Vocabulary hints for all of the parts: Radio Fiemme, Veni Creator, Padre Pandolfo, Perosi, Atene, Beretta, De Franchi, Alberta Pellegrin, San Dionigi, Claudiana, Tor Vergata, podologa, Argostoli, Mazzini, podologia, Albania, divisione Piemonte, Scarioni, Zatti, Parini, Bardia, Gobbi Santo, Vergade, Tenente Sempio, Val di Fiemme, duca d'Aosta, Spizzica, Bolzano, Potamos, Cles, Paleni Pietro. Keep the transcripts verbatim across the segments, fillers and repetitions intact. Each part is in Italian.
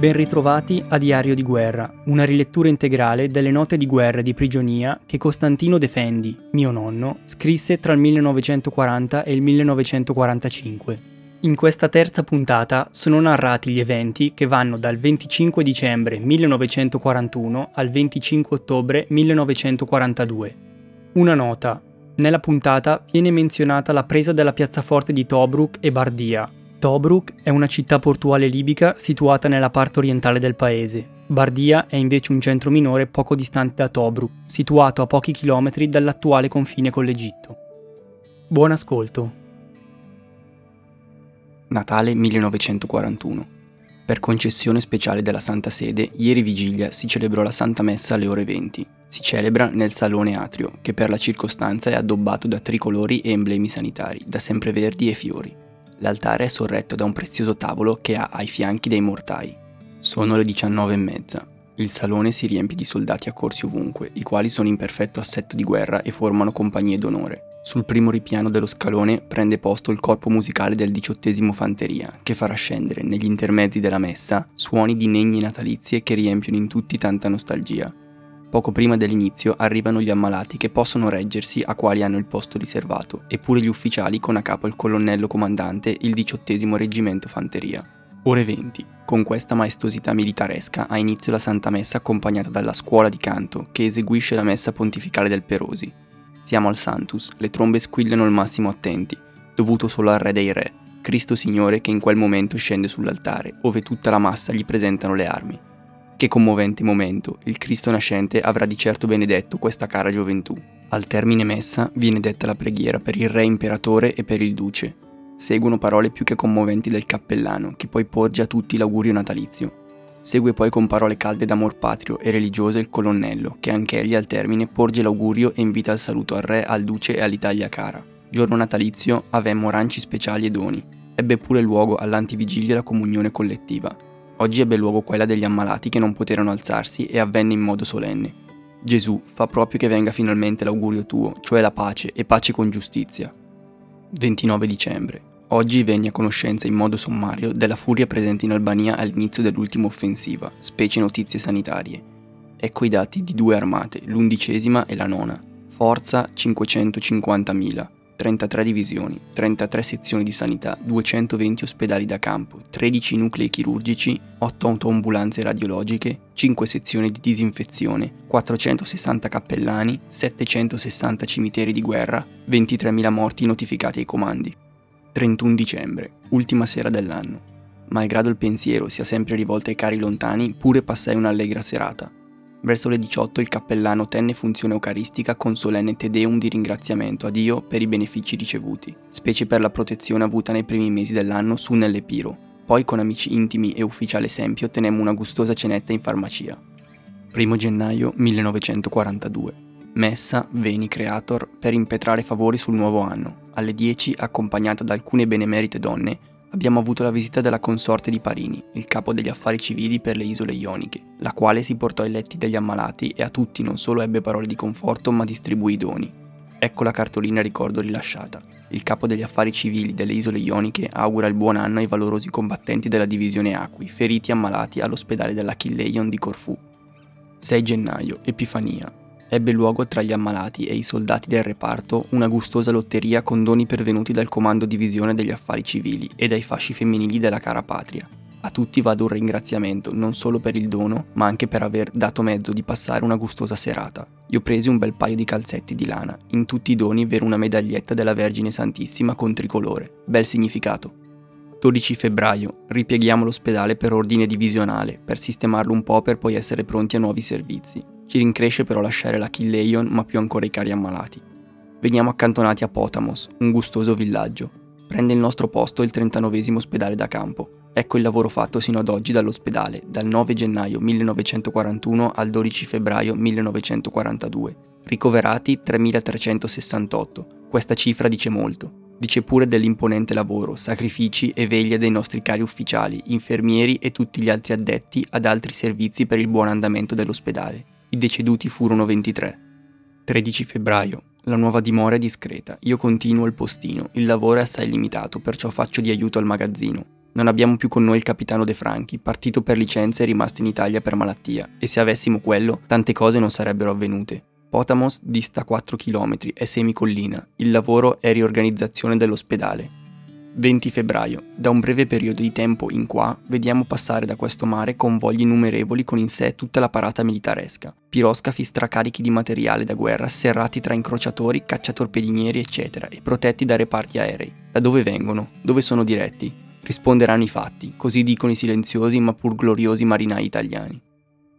Ben ritrovati a Diario di guerra, una rilettura integrale delle note di guerra e di prigionia che Costantino Defendi, mio nonno, scrisse tra il millenovecentoquaranta e il millenovecentoquarantacinque. In questa terza puntata sono narrati gli eventi che vanno dal venticinque dicembre millenovecentoquarantuno al venticinque ottobre millenovecentoquarantadue. Una nota. Nella puntata viene menzionata la presa della piazzaforte di Tobruk e Bardia. Tobruk è una città portuale libica situata nella parte orientale del paese. Bardia è invece un centro minore poco distante da Tobruk, situato a pochi chilometri dall'attuale confine con l'Egitto. Buon ascolto. Natale millenovecentoquarantuno. Per concessione speciale della Santa Sede, ieri vigilia si celebrò la Santa Messa alle ore venti. Si celebra nel Salone Atrio, che per la circostanza è addobbato da tricolori e emblemi sanitari, da sempreverdi e fiori. L'altare è sorretto da un prezioso tavolo che ha ai fianchi dei mortai. Sono le diciannove e mezza. Il salone si riempie di soldati accorsi ovunque, i quali sono in perfetto assetto di guerra e formano compagnie d'onore. Sul primo ripiano dello scalone prende posto il corpo musicale del diciottesimo Fanteria, che farà scendere, negli intermezzi della messa, suoni di negne natalizie che riempiono in tutti tanta nostalgia. Poco prima dell'inizio arrivano gli ammalati che possono reggersi a quali hanno il posto riservato, e pure gli ufficiali con a capo il colonnello comandante il diciottesimo Reggimento Fanteria. Ore venti. Con questa maestosità militaresca ha inizio la Santa Messa accompagnata dalla scuola di canto che eseguisce la messa pontificale del Perosi. Siamo al Santus, le trombe squillano al massimo attenti, dovuto solo al Re dei Re, Cristo Signore, che in quel momento scende sull'altare, ove tutta la massa gli presentano le armi. Che commovente momento, il Cristo nascente avrà di certo benedetto questa cara gioventù. Al termine messa viene detta la preghiera per il re imperatore e per il duce. Seguono parole più che commoventi del cappellano, che poi porge a tutti l'augurio natalizio. Segue poi con parole calde d'amor patrio e religiose il colonnello, che anch'egli al termine porge l'augurio e invita al saluto al re, al duce e all'Italia cara. Giorno natalizio avemmo ranci speciali e doni. Ebbe pure luogo all'antivigilia la comunione collettiva. Oggi ebbe luogo quella degli ammalati che non poterono alzarsi e avvenne in modo solenne. Gesù, fa proprio che venga finalmente l'augurio tuo, cioè la pace, e pace con giustizia. ventinove dicembre. Oggi venni a conoscenza in modo sommario della furia presente in Albania all'inizio dell'ultima offensiva, specie notizie sanitarie. Ecco i dati di due armate, l'undicesima e la nona. Forza cinquecentocinquantamila. trentatré divisioni, trentatré sezioni di sanità, duecentoventi ospedali da campo, tredici nuclei chirurgici, otto autoambulanze radiologiche, cinque sezioni di disinfezione, quattrocentosessanta cappellani, settecentosessanta cimiteri di guerra, ventitremila morti notificati ai comandi. trentuno dicembre, ultima sera dell'anno. Malgrado il pensiero sia sempre rivolto ai cari lontani, pure passai un'allegra serata. Verso le diciotto il cappellano tenne funzione eucaristica con solenne Te Deum di ringraziamento a Dio per i benefici ricevuti, specie per la protezione avuta nei primi mesi dell'anno su nell'Epiro. Poi con amici intimi e ufficiale Sempio tenemmo una gustosa cenetta in farmacia. primo gennaio millenovecentoquarantadue. Messa Veni Creator per impetrare favori sul nuovo anno. Alle dieci, accompagnata da alcune benemerite donne, abbiamo avuto la visita della consorte di Parini, il capo degli affari civili per le Isole Ioniche, la quale si portò ai letti degli ammalati e a tutti non solo ebbe parole di conforto ma distribuì doni. Ecco la cartolina ricordo rilasciata. Il capo degli affari civili delle Isole Ioniche augura il buon anno ai valorosi combattenti della divisione Acqui, feriti e ammalati all'ospedale dell'Achilleion di Corfù. sei gennaio, Epifania. Ebbe luogo tra gli ammalati e i soldati del reparto una gustosa lotteria con doni pervenuti dal comando divisione degli affari civili e dai fasci femminili della cara patria. A tutti vado un ringraziamento non solo per il dono, ma anche per aver dato mezzo di passare una gustosa serata. Io presi un bel paio di calzetti di lana, in tutti i doni v'era una medaglietta della Vergine Santissima con tricolore, bel significato. dodici febbraio, ripieghiamo l'ospedale per ordine divisionale, per sistemarlo un po' per poi essere pronti a nuovi servizi. Ci rincresce però lasciare l'Achilleion, ma più ancora i cari ammalati. Veniamo accantonati a Potamos, un gustoso villaggio. Prende il nostro posto il trentanovesimo ospedale da campo. Ecco il lavoro fatto sino ad oggi dall'ospedale, dal nove gennaio millenovecentoquarantuno al dodici febbraio millenovecentoquarantadue. Ricoverati treemilatrecentosessantotto, questa cifra dice molto. Dice pure dell'imponente lavoro, sacrifici e veglia dei nostri cari ufficiali, infermieri e tutti gli altri addetti ad altri servizi per il buon andamento dell'ospedale. I deceduti furono ventitré. tredici febbraio. La nuova dimora è discreta. Io continuo il postino. Il lavoro è assai limitato, perciò faccio di aiuto al magazzino. Non abbiamo più con noi il capitano De Franchi, partito per licenza e rimasto in Italia per malattia, e se avessimo quello, tante cose non sarebbero avvenute. Potamos dista quattro chilometri, è semicollina, il lavoro è riorganizzazione dell'ospedale. venti febbraio. Da un breve periodo di tempo in qua, vediamo passare da questo mare convogli innumerevoli con in sé tutta la parata militaresca, piroscafi stracarichi di materiale da guerra serrati tra incrociatori, cacciatorpedinieri eccetera, e protetti da reparti aerei. Da dove vengono? Dove sono diretti? Risponderanno i fatti, così dicono i silenziosi ma pur gloriosi marinai italiani.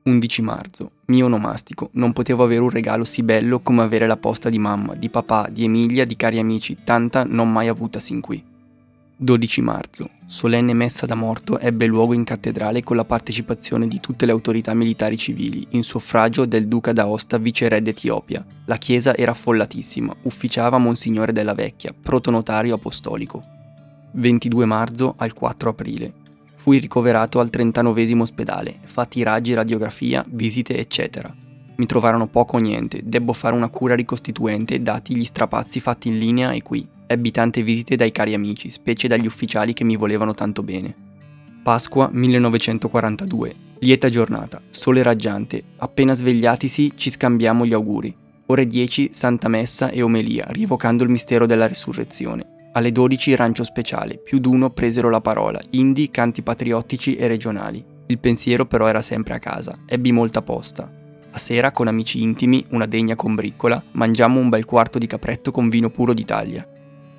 undici marzo. Mio onomastico, non potevo avere un regalo sì bello come avere la posta di mamma, di papà, di Emilia, di cari amici, tanta non mai avuta sin qui. dodici marzo. Solenne messa da morto ebbe luogo in cattedrale con la partecipazione di tutte le autorità militari civili, in suffragio del duca d'Aosta viceré d'Etiopia. La chiesa era affollatissima, ufficiava Monsignore della Vecchia, protonotario apostolico. ventidue marzo al quattro aprile. Fui ricoverato al trentanovesimo ospedale, fatti raggi, radiografia, visite eccetera. Mi trovarono poco o niente, debbo fare una cura ricostituente dati gli strapazzi fatti in linea e qui. Ebbi tante visite dai cari amici, specie dagli ufficiali che mi volevano tanto bene. Pasqua millenovecentoquarantadue. Lieta giornata, sole raggiante. Appena svegliatisi ci scambiamo gli auguri. Ore dieci, Santa Messa e Omelia, rievocando il mistero della resurrezione. Alle dodici, rancio speciale, più d'uno presero la parola, indi, canti patriottici e regionali. Il pensiero però era sempre a casa, ebbi molta posta. A sera, con amici intimi, una degna combriccola, mangiamo un bel quarto di capretto con vino puro d'Italia.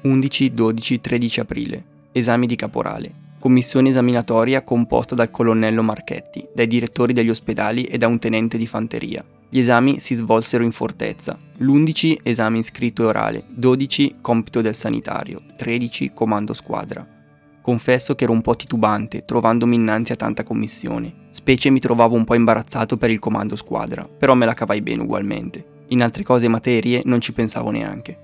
undici, dodici, tredici aprile. Esami di caporale. Commissione esaminatoria composta dal colonnello Marchetti, dai direttori degli ospedali e da un tenente di fanteria. Gli esami si svolsero in fortezza. L'undici esame in scritto e orale, dodici compito del sanitario, tredici comando squadra. Confesso che ero un po' titubante, trovandomi innanzi a tanta commissione. Specie mi trovavo un po' imbarazzato per il comando squadra, però me la cavai bene ugualmente. In altre cose e materie non ci pensavo neanche.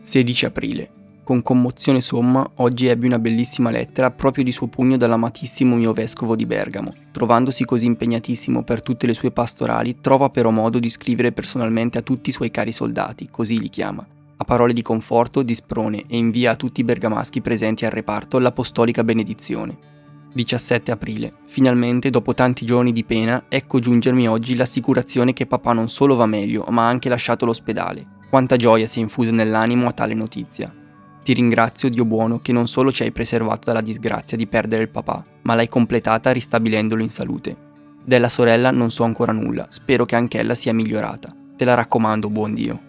sedici aprile. Con commozione somma, oggi ebbi una bellissima lettera proprio di suo pugno dall'amatissimo mio vescovo di Bergamo. Trovandosi così impegnatissimo per tutte le sue pastorali, trova però modo di scrivere personalmente a tutti i suoi cari soldati, così li chiama. A parole di conforto, disprone e invia a tutti i bergamaschi presenti al reparto l'apostolica benedizione. diciassette aprile. Finalmente, dopo tanti giorni di pena, ecco giungermi oggi l'assicurazione che papà non solo va meglio, ma ha anche lasciato l'ospedale. Quanta gioia si è infusa nell'animo a tale notizia. Ti ringrazio, Dio buono, che non solo ci hai preservato dalla disgrazia di perdere il papà, ma l'hai completata ristabilendolo in salute. Della sorella non so ancora nulla, spero che anch'ella sia migliorata. Te la raccomando, buon Dio.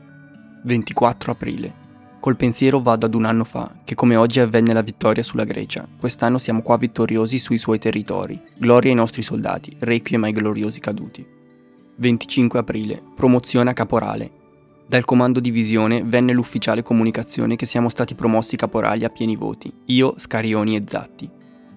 ventiquattro aprile. Col pensiero vado ad un anno fa, che come oggi avvenne la vittoria sulla Grecia. Quest'anno siamo qua vittoriosi sui suoi territori. Gloria ai nostri soldati, requiem ai gloriosi caduti. venticinque aprile. Promozione a caporale. Dal comando divisione venne l'ufficiale comunicazione che siamo stati promossi caporali a pieni voti, io, Scarioni e Zatti.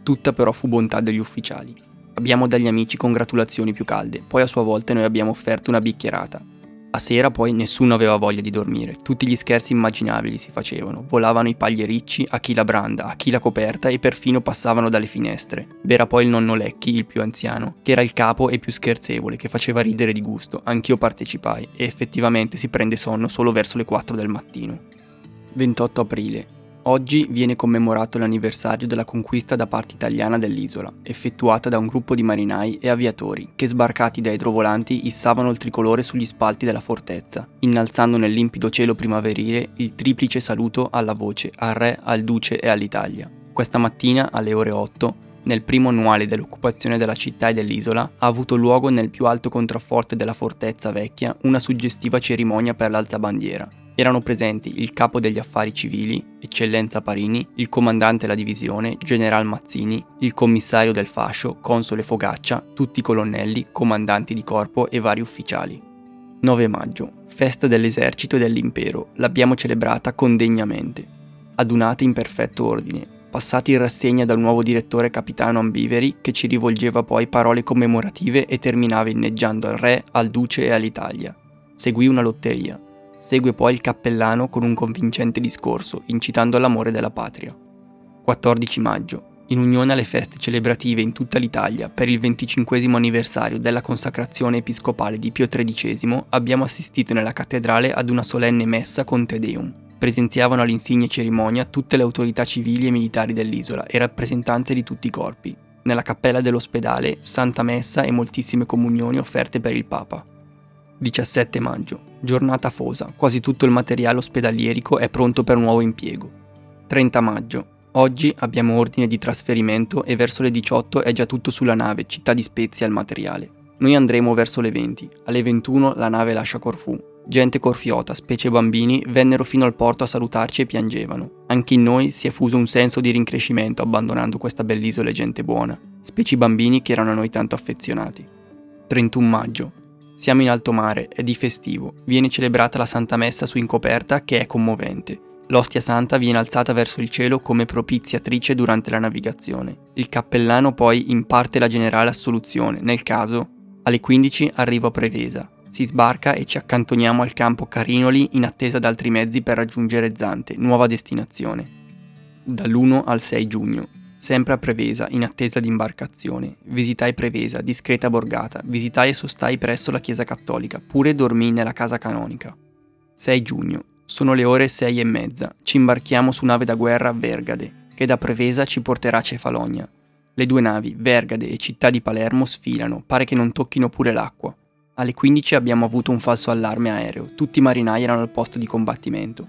Tutta però fu bontà degli ufficiali. Abbiamo dagli amici congratulazioni più calde, poi a sua volta noi abbiamo offerto una bicchierata. A sera poi nessuno aveva voglia di dormire, tutti gli scherzi immaginabili si facevano, volavano i pagliericci, a chi la branda, a chi la coperta e perfino passavano dalle finestre. V'era poi il nonno Lecchi, il più anziano, che era il capo e più scherzevole, che faceva ridere di gusto, anch'io partecipai, e effettivamente si prende sonno solo verso le quattro del mattino. ventotto aprile. Oggi viene commemorato l'anniversario della conquista da parte italiana dell'isola, effettuata da un gruppo di marinai e aviatori che sbarcati dai idrovolanti issavano il tricolore sugli spalti della fortezza, innalzando nel limpido cielo primaverile il triplice saluto alla voce, al re, al duce e all'Italia. Questa mattina, alle ore otto, nel primo annuale dell'occupazione della città e dell'isola, ha avuto luogo nel più alto contrafforte della fortezza vecchia una suggestiva cerimonia per l'alzabandiera. Erano presenti il capo degli affari civili, eccellenza Parini, il comandante della divisione, general Mazzini, il commissario del fascio, console Fogaccia, tutti i colonnelli, comandanti di corpo e vari ufficiali. nove maggio, festa dell'esercito e dell'impero, l'abbiamo celebrata condegnamente. Adunate in perfetto ordine, passati in rassegna dal nuovo direttore capitano Ambiveri che ci rivolgeva poi parole commemorative e terminava inneggiando al re, al duce e all'Italia. Seguì una lotteria. Segue poi il cappellano con un convincente discorso, incitando all'amore della patria. quattordici maggio. In unione alle feste celebrative in tutta l'Italia per il venticinquesimo anniversario della consacrazione episcopale di Pio tredicesimo, abbiamo assistito nella cattedrale ad una solenne messa con Te Deum. Presenziavano all'insigne cerimonia tutte le autorità civili e militari dell'isola e rappresentanze di tutti i corpi. Nella cappella dell'ospedale, Santa Messa e moltissime comunioni offerte per il Papa. diciassette maggio, giornata afosa, quasi tutto il materiale ospedalierico è pronto per nuovo impiego. trenta maggio, oggi abbiamo ordine di trasferimento e verso le diciotto è già tutto sulla nave Città di Spezia il materiale. Noi andremo verso le venti, alle ventuno la nave lascia Corfù. Gente corfiota, specie bambini, vennero fino al porto a salutarci e piangevano. Anche in noi si è fuso un senso di rincrescimento abbandonando questa bell'isola e gente buona, specie i bambini che erano a noi tanto affezionati. trentuno maggio. Siamo in alto mare, è di festivo, viene celebrata la Santa Messa su incoperta che è commovente. L'ostia santa viene alzata verso il cielo come propiziatrice durante la navigazione. Il cappellano poi imparte la generale assoluzione, nel caso. Alle quindici arrivo a Prevesa. Si sbarca e ci accantoniamo al campo Carinoli in attesa di altri mezzi per raggiungere Zante, nuova destinazione. Dall'primo al sei giugno, sempre a Prevesa, in attesa di imbarcazione. Visitai Prevesa, discreta borgata, visitai e sostai presso la chiesa cattolica, pure dormii nella casa canonica. sei giugno, sono le ore sei e mezza, ci imbarchiamo su nave da guerra Vergade, che da Prevesa ci porterà a Cefalonia. Le due navi, Vergade e Città di Palermo, sfilano, pare che non tocchino pure l'acqua. Alle quindici abbiamo avuto un falso allarme aereo, tutti i marinai erano al posto di combattimento.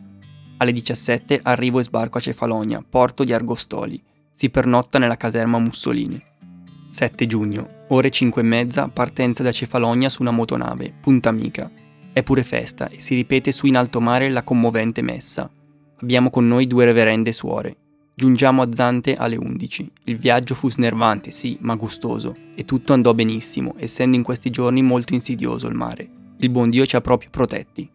Alle diciassette arrivo e sbarco a Cefalonia, porto di Argostoli. Si pernotta nella caserma Mussolini. sette giugno, ore cinque e mezza, partenza da Cefalonia su una motonave, Punta Amica. È pure festa e si ripete su in alto mare la commovente messa. Abbiamo con noi due reverende suore. Giungiamo a Zante alle undici. Il viaggio fu snervante, sì, ma gustoso, e tutto andò benissimo, essendo in questi giorni molto insidioso il mare. Il buon Dio ci ha proprio protetti.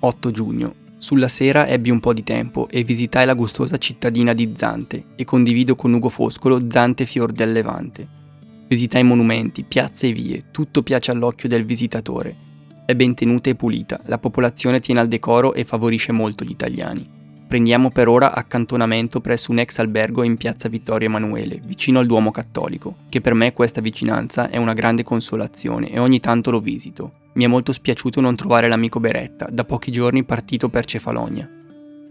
otto giugno. Sulla sera ebbi un po' di tempo e visitai la gustosa cittadina di Zante e condivido con Ugo Foscolo Zante fior del Levante. Visitai monumenti, piazze e vie, tutto piace all'occhio del visitatore. È ben tenuta e pulita, la popolazione tiene al decoro e favorisce molto gli italiani. Prendiamo per ora accantonamento presso un ex albergo in Piazza Vittorio Emanuele, vicino al Duomo Cattolico, che per me questa vicinanza è una grande consolazione e ogni tanto lo visito. Mi è molto spiaciuto non trovare l'amico Beretta, da pochi giorni partito per Cefalonia.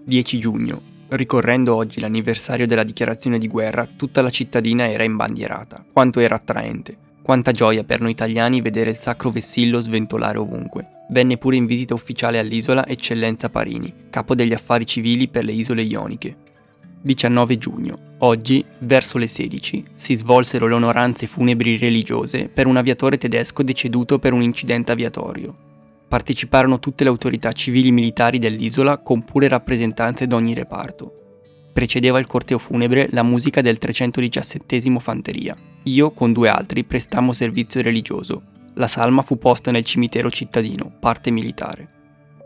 dieci giugno. Ricorrendo oggi l'anniversario della dichiarazione di guerra, tutta la cittadina era imbandierata. Quanto era attraente. Quanta gioia per noi italiani vedere il sacro vessillo sventolare ovunque. Venne pure in visita ufficiale all'isola Eccellenza Parini, capo degli affari civili per le Isole Ioniche. diciannove giugno. Oggi, verso le sedici, si svolsero le onoranze funebri religiose per un aviatore tedesco deceduto per un incidente aviatorio. Parteciparono tutte le autorità civili e militari dell'isola con pure rappresentanze d'ogni reparto. Precedeva il corteo funebre la musica del trecentodiciassettesimo Fanteria. Io, con due altri, prestammo servizio religioso. La salma fu posta nel cimitero cittadino, parte militare.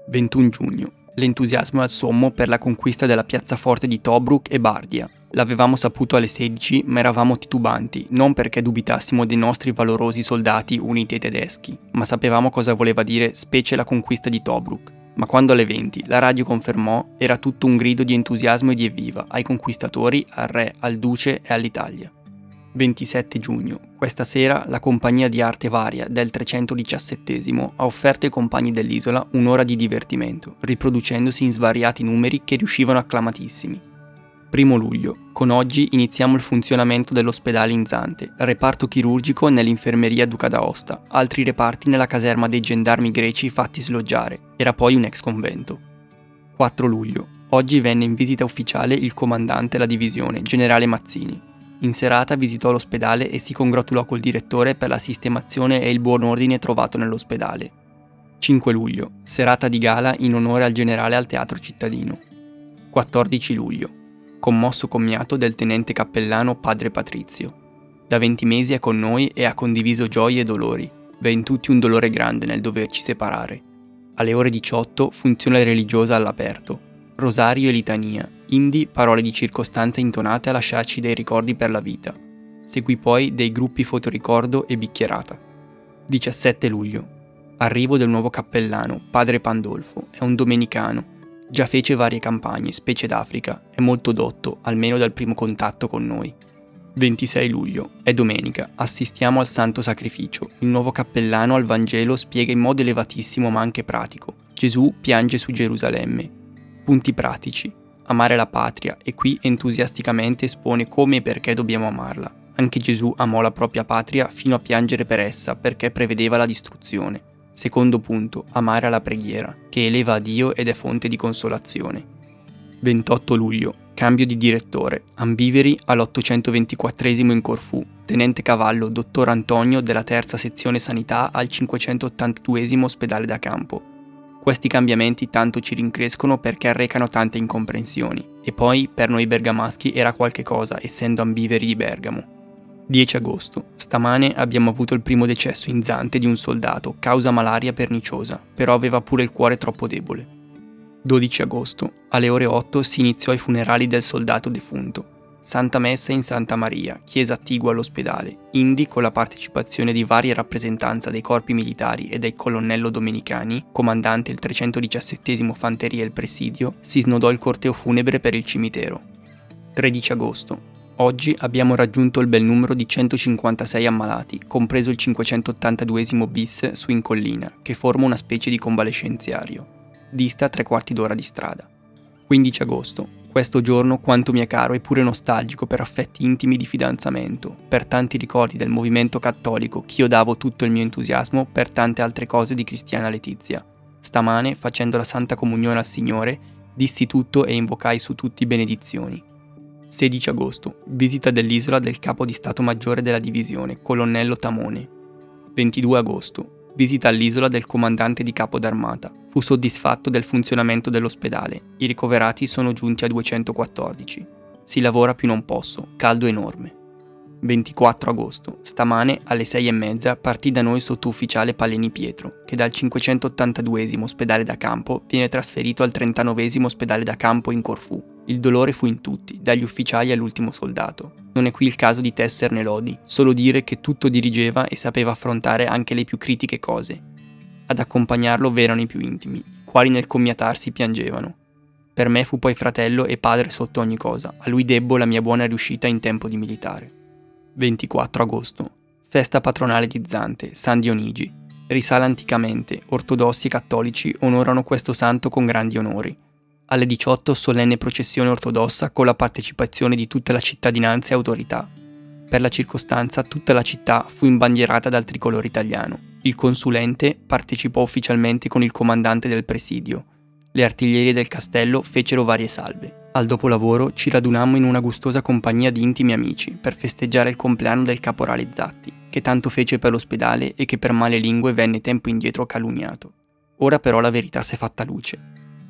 ventuno giugno. L'entusiasmo è al sommo per la conquista della piazzaforte di Tobruk e Bardia. L'avevamo saputo alle sedici, ma eravamo titubanti, non perché dubitassimo dei nostri valorosi soldati uniti ai tedeschi, ma sapevamo cosa voleva dire specie la conquista di Tobruk. Ma quando alle venti la radio confermò, era tutto un grido di entusiasmo e di evviva ai conquistatori, al re, al duce e all'Italia. ventisette giugno. Questa sera la compagnia di arte varia del trecentodiciassettesimo ha offerto ai compagni dell'isola un'ora di divertimento, riproducendosi in svariati numeri che riuscivano acclamatissimi. primo luglio. Con oggi iniziamo il funzionamento dell'ospedale in Zante, reparto chirurgico nell'infermeria Duca d'Aosta, altri reparti nella caserma dei gendarmi greci fatti sloggiare, era poi un ex convento. quattro luglio. Oggi venne in visita ufficiale il comandante della divisione, generale Mazzini. In serata visitò l'ospedale e si congratulò col direttore per la sistemazione e il buon ordine trovato nell'ospedale. cinque luglio, serata di gala in onore al generale al teatro cittadino. quattordici luglio, commosso commiato del tenente cappellano padre Patrizio. Da venti mesi è con noi e ha condiviso gioie e dolori. V'è in tutti un dolore grande nel doverci separare. Alle ore diciotto, funzione religiosa all'aperto. Rosario e litania, indi parole di circostanza intonate a lasciarci dei ricordi per la vita. Seguì poi dei gruppi fotoricordo e bicchierata. diciassette luglio. Arrivo del nuovo cappellano, padre Pandolfo, è un domenicano. Già fece varie campagne, specie d'Africa, è molto dotto, almeno dal primo contatto con noi. ventisei luglio. È domenica, assistiamo al Santo Sacrificio. Il nuovo cappellano al Vangelo spiega in modo elevatissimo ma anche pratico. Gesù piange su Gerusalemme. Punti pratici. Amare la patria, e qui entusiasticamente espone come e perché dobbiamo amarla. Anche Gesù amò la propria patria fino a piangere per essa perché prevedeva la distruzione. Secondo punto, amare alla preghiera, che eleva a Dio ed è fonte di consolazione. ventotto luglio, cambio di direttore, Ambiveri all'ottocentoventiquattresimo in Corfù, tenente cavallo dottor Antonio della terza sezione sanità al cinquecentottantaduesimo ospedale da campo. Questi cambiamenti tanto ci rincrescono perché arrecano tante incomprensioni, e poi per noi bergamaschi era qualche cosa essendo Ambiveri di Bergamo. dieci agosto. Stamane abbiamo avuto il primo decesso in Zante di un soldato, causa malaria perniciosa, però aveva pure il cuore troppo debole. dodici agosto. Alle ore otto si iniziò i funerali del soldato defunto. Santa Messa in Santa Maria, chiesa attigua all'ospedale, indi con la partecipazione di varie rappresentanze dei corpi militari e del colonnello Domenicani, comandante il trecentodiciassettesimo Fanteria e il Presidio, si snodò il corteo funebre per il cimitero. tredici agosto. Oggi abbiamo raggiunto il bel numero di centocinquantasei ammalati, compreso il cinquecentottantaduesimo bis su in collina, che forma una specie di convalescenziario. Dista tre quarti d'ora di strada. quindici agosto. Questo giorno quanto mi è caro e pure nostalgico per affetti intimi di fidanzamento, per tanti ricordi del movimento cattolico ch'io davo tutto il mio entusiasmo per tante altre cose di Cristiana Letizia. Stamane, facendo la Santa Comunione al Signore, dissi tutto e invocai su tutti benedizioni. sedici agosto, visita dell'isola del capo di Stato Maggiore della divisione, colonnello Tamone. ventidue agosto, visita all'isola del comandante di capo d'armata. Fu soddisfatto del funzionamento dell'ospedale, i ricoverati sono giunti a duecentoquattordici. Si lavora più non posso, caldo enorme. ventiquattro agosto, stamane alle sei e mezza partì da noi sottufficiale Paleni Pietro, che dal cinquecentottantaduesimo ospedale da campo viene trasferito al trentanovesimo ospedale da campo in Corfù. Il dolore fu in tutti, dagli ufficiali all'ultimo soldato. Non è qui il caso di tesserne lodi, solo dire che tutto dirigeva e sapeva affrontare anche le più critiche cose. Ad accompagnarlo v'erano i più intimi, i quali nel commiatarsi piangevano. Per me fu poi fratello e padre sotto ogni cosa, a lui debbo la mia buona riuscita in tempo di militare. ventiquattro agosto. Festa patronale di Zante, San Dionigi. Risale anticamente, ortodossi e cattolici onorano questo santo con grandi onori. Alle diciotto solenne processione ortodossa con la partecipazione di tutta la cittadinanza e autorità. Per la circostanza tutta la città fu imbandierata dal tricolore italiano. Il consulente partecipò ufficialmente con il comandante del presidio. Le artiglierie del castello fecero varie salve. Al dopolavoro ci radunammo in una gustosa compagnia di intimi amici per festeggiare il compleanno del caporale Zatti, che tanto fece per l'ospedale e che per male lingue venne tempo indietro calunniato. Ora però la verità s'è fatta luce.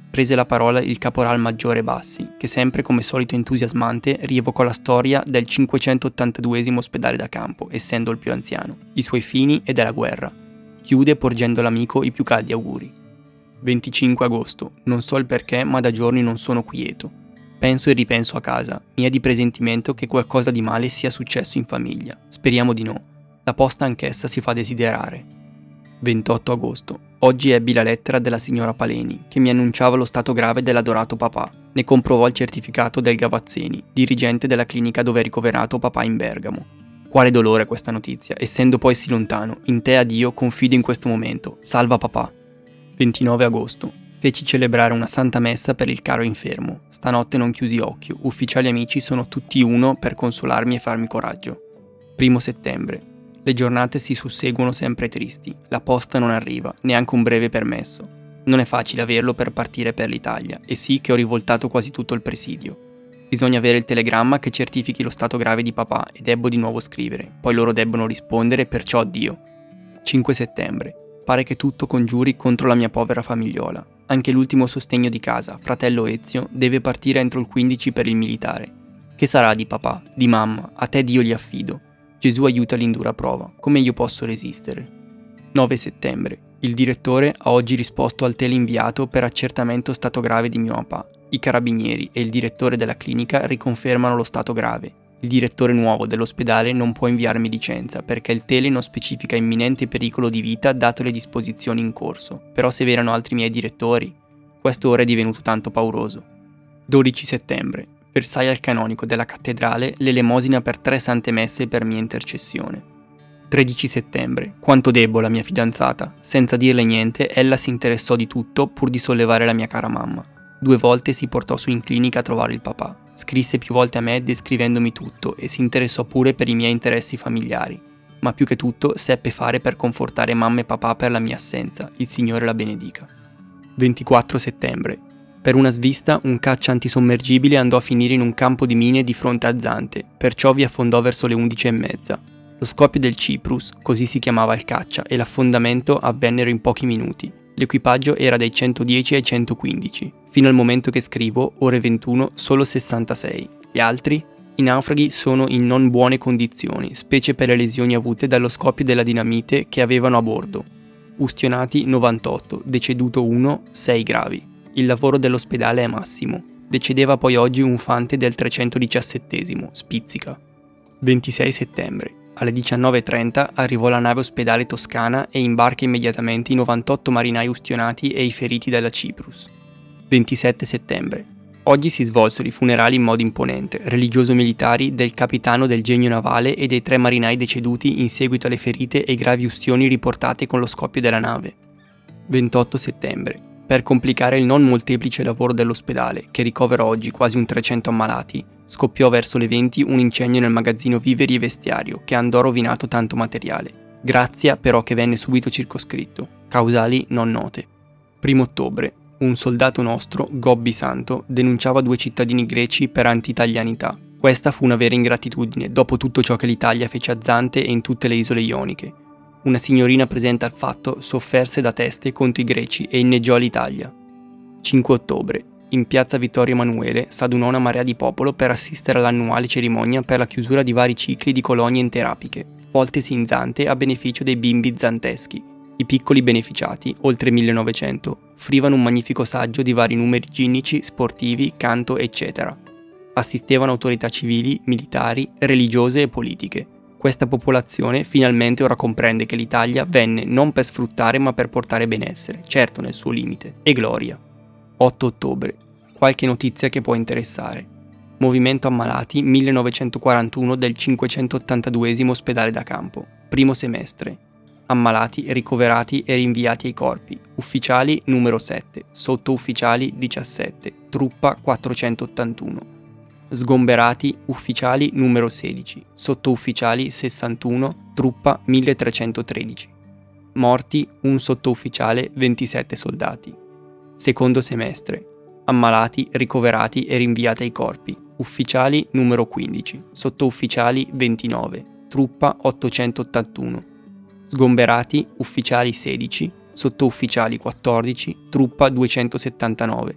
Prese la parola il caporal maggiore Bassi, che sempre come solito entusiasmante rievocò la storia del cinquecentottantaduesimo ospedale da campo, essendo il più anziano, i suoi fini e della guerra. Chiude porgendo all'amico i più caldi auguri. venticinque agosto, non so il perché ma da giorni non sono quieto. Penso e ripenso a casa, mi è di presentimento che qualcosa di male sia successo in famiglia, speriamo di no. La posta anch'essa si fa desiderare. ventotto agosto. Oggi ebbi la lettera della signora Paleni, che mi annunciava lo stato grave dell'adorato papà. Ne comprovò il certificato del Gavazzeni, dirigente della clinica dove è ricoverato papà in Bergamo. Quale dolore questa notizia, essendo poi sì lontano, in te a Dio confido in questo momento, salva papà. ventinove agosto. Feci celebrare una santa messa per il caro infermo. Stanotte non chiusi occhio, ufficiali amici sono tutti uno per consolarmi e farmi coraggio. primo settembre. Le giornate si susseguono sempre tristi, la posta non arriva, neanche un breve permesso. Non è facile averlo per partire per l'Italia, e sì che ho rivoltato quasi tutto il presidio. Bisogna avere il telegramma che certifichi lo stato grave di papà e debbo di nuovo scrivere, poi loro debbono rispondere, perciò addio. cinque settembre. Pare che tutto congiuri contro la mia povera famigliola. Anche l'ultimo sostegno di casa, fratello Ezio, deve partire entro il quindici per il militare. Che sarà di papà, di mamma, a te Dio li affido. Gesù aiuta l'indura prova, come io posso resistere? nove settembre. Il direttore ha oggi risposto al teleinviato per accertamento stato grave di mio papà. I carabinieri e il direttore della clinica riconfermano lo stato grave. Il direttore nuovo dell'ospedale non può inviarmi licenza perché il tele non specifica imminente pericolo di vita dato le disposizioni in corso. Però se verano altri miei direttori, questo ora è divenuto tanto pauroso. dodici settembre. Versai al canonico della cattedrale l'elemosina per tre sante messe per mia intercessione. tredici settembre. Quanto debbo la mia fidanzata. Senza dirle niente, ella si interessò di tutto pur di sollevare la mia cara mamma. Due volte si portò su in clinica a trovare il papà. Scrisse più volte a me descrivendomi tutto e si interessò pure per i miei interessi familiari, ma più che tutto seppe fare per confortare mamma e papà per la mia assenza, il Signore la benedica. ventiquattro settembre. Per una svista un caccia antisommergibile andò a finire in un campo di mine di fronte a Zante, perciò vi affondò verso le undici e mezza. Lo scoppio del Cyprus, così si chiamava il caccia, e l'affondamento avvennero in pochi minuti. L'equipaggio era dai centodieci ai centoquindici. Fino al momento che scrivo, ore ventuno, solo sessantasei. Gli altri? I naufraghi sono in non buone condizioni, specie per le lesioni avute dallo scoppio della dinamite che avevano a bordo. Ustionati novantotto, deceduto uno, sei gravi. Il lavoro dell'ospedale è massimo. Decedeva poi oggi un fante del trecentodiciassettesimo, Spizzica. ventisei settembre. Alle diciannove e trenta arrivò la nave ospedale toscana e imbarca immediatamente i novantotto marinai ustionati e i feriti dalla Cyprus. ventisette settembre. Oggi si svolsero i funerali in modo imponente, religioso-militari, del capitano del genio navale e dei tre marinai deceduti in seguito alle ferite e gravi ustioni riportate con lo scoppio della nave. ventotto settembre. Per complicare il non molteplice lavoro dell'ospedale, che ricovera oggi quasi un trecento ammalati, scoppiò verso le venti un incendio nel magazzino viveri e vestiario che andò rovinato tanto materiale. Grazia però che venne subito circoscritto. Causali non note. primo ottobre. Un soldato nostro, Gobbi Santo, denunciava due cittadini greci per anti-italianità. Questa fu una vera ingratitudine dopo tutto ciò che l'Italia fece a Zante e in tutte le isole ioniche. Una signorina presente al fatto s'offerse da teste contro i greci e inneggiò l'Italia. cinque ottobre. In piazza Vittorio Emanuele s'adunò una marea di popolo per assistere all'annuale cerimonia per la chiusura di vari cicli di colonie enterapiche, svoltesi in Zante a beneficio dei bimbi zanteschi. I piccoli beneficiati, oltre millenovecento, offrivano un magnifico saggio di vari numeri ginnici, sportivi, canto, eccetera. Assistevano autorità civili, militari, religiose e politiche. Questa popolazione finalmente ora comprende che l'Italia venne non per sfruttare ma per portare benessere, certo nel suo limite, e gloria. otto ottobre. Qualche notizia che può interessare. Movimento ammalati millenovecentoquarantuno del cinquecentottantaduesimo ospedale da campo. Primo semestre. Ammalati, ricoverati e rinviati ai corpi. Ufficiali numero sette, sottoufficiali diciassette, truppa quattrocentottantuno. Sgomberati, ufficiali numero sedici, sottoufficiali sessantuno, truppa milletrecentotredici. Morti, un sottufficiale, ventisette soldati. Secondo semestre. Ammalati, ricoverati e rinviati ai corpi. Ufficiali numero quindici, sottoufficiali ventinove, truppa ottocentottantuno. Sgomberati, ufficiali sedici, sottoufficiali quattordici, truppa duecentosettantanove.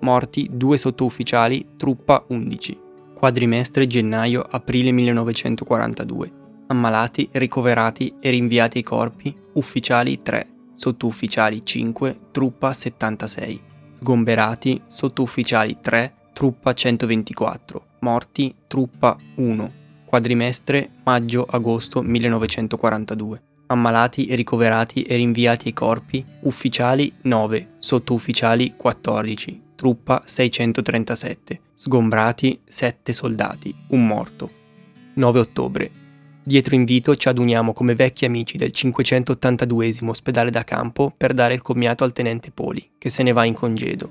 Morti due sottufficiali, truppa undici. Quadrimestre gennaio-aprile millenovecentoquarantadue. Ammalati, ricoverati e rinviati ai corpi. Ufficiali tre. Sottufficiali cinque, truppa settantasei. Sgomberati, sottufficiali tre, truppa centoventiquattro. Morti, truppa uno. Quadrimestre maggio-agosto millenovecentoquarantadue. Ammalati, ricoverati e rinviati ai corpi. Ufficiali nove, sottufficiali quattordici, truppa seicentotrentasette. Sgombrati sette soldati, un morto. nove ottobre. Dietro invito ci aduniamo come vecchi amici del cinquecentottantaduesimo ospedale da campo per dare il commiato al tenente Poli, che se ne va in congedo.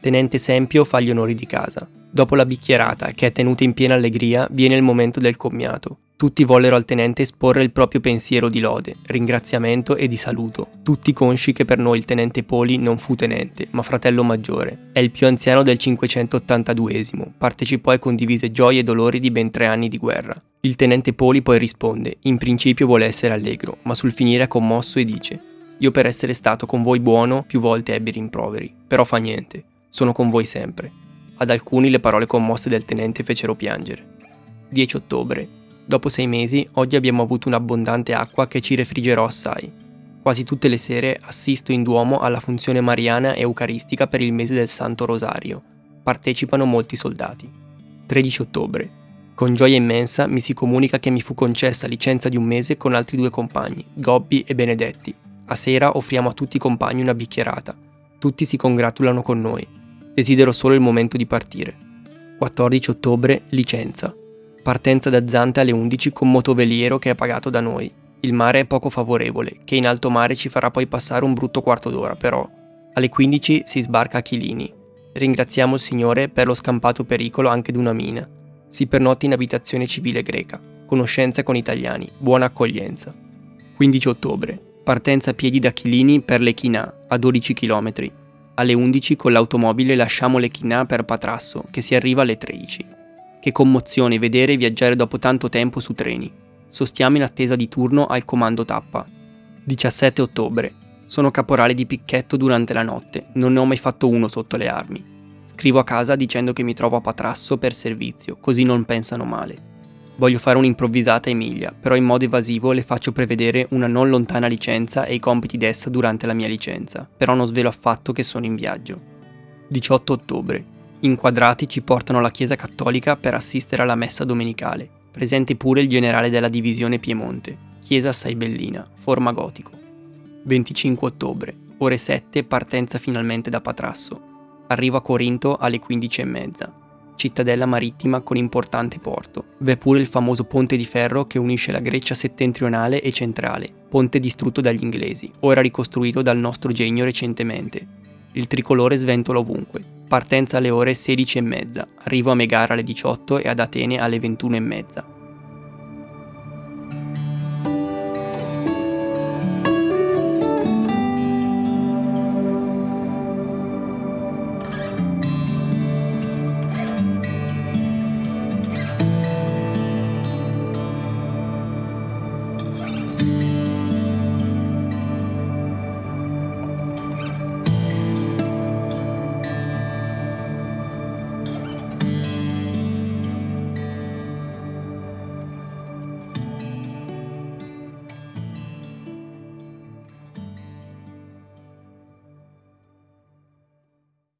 Tenente Sempio fa gli onori di casa. Dopo la bicchierata, che è tenuta in piena allegria, viene il momento del commiato. Tutti vollero al tenente esporre il proprio pensiero di lode, ringraziamento e di saluto, tutti consci che per noi il tenente Poli non fu tenente, ma fratello maggiore. È il più anziano del cinquecentottantaduesimo, partecipò e condivise gioie e dolori di ben tre anni di guerra. Il tenente Poli poi risponde, in principio vuole essere allegro, ma sul finire è commosso e dice: «Io per essere stato con voi buono più volte ebbi rimproveri, però fa niente, sono con voi sempre». Ad alcuni le parole commosse del tenente fecero piangere. dieci ottobre. Dopo sei mesi, oggi abbiamo avuto un'abbondante acqua che ci refrigerò assai. Quasi tutte le sere assisto in Duomo alla funzione mariana e eucaristica per il mese del Santo Rosario. Partecipano molti soldati. tredici ottobre. Con gioia immensa mi si comunica che mi fu concessa licenza di un mese con altri due compagni, Gobbi e Benedetti. A sera offriamo a tutti i compagni una bicchierata. Tutti si congratulano con noi. Desidero solo il momento di partire. quattordici ottobre, licenza. Partenza da Zante alle undici con motoveliero che è pagato da noi. Il mare è poco favorevole, che in alto mare ci farà poi passare un brutto quarto d'ora, però. Alle quindici si sbarca a Chilini. Ringraziamo il Signore per lo scampato pericolo anche di una mina. Si pernotta in abitazione civile greca. Conoscenza con italiani. Buona accoglienza. quindici ottobre. Partenza a piedi da Chilini per Lechinà, a dodici chilometri. Alle undici con l'automobile lasciamo Lechinà per Patrasso, che si arriva alle tredici. Che commozione vedere e viaggiare dopo tanto tempo su treni. Sostiamo in attesa di turno al comando tappa. diciassette ottobre. Sono caporale di picchetto durante la notte, non ne ho mai fatto uno sotto le armi. Scrivo a casa dicendo che mi trovo a Patrasso per servizio, così non pensano male. Voglio fare un'improvvisata Emilia, però in modo evasivo le faccio prevedere una non lontana licenza e i compiti d'essa durante la mia licenza, però non svelo affatto che sono in viaggio. diciotto ottobre. Inquadrati ci portano alla chiesa cattolica per assistere alla messa domenicale, presente pure il generale della divisione Piemonte, chiesa assai bellina, forma gotico. venticinque ottobre, ore sette, partenza finalmente da Patrasso. Arrivo a Corinto alle quindici e mezza, cittadella marittima con importante porto. V'è pure il famoso ponte di ferro che unisce la Grecia settentrionale e centrale, ponte distrutto dagli inglesi, ora ricostruito dal nostro genio recentemente. Il tricolore sventola ovunque. Partenza alle ore sedici e mezza, arrivo a Megara alle diciotto e ad Atene alle ventuno e mezza.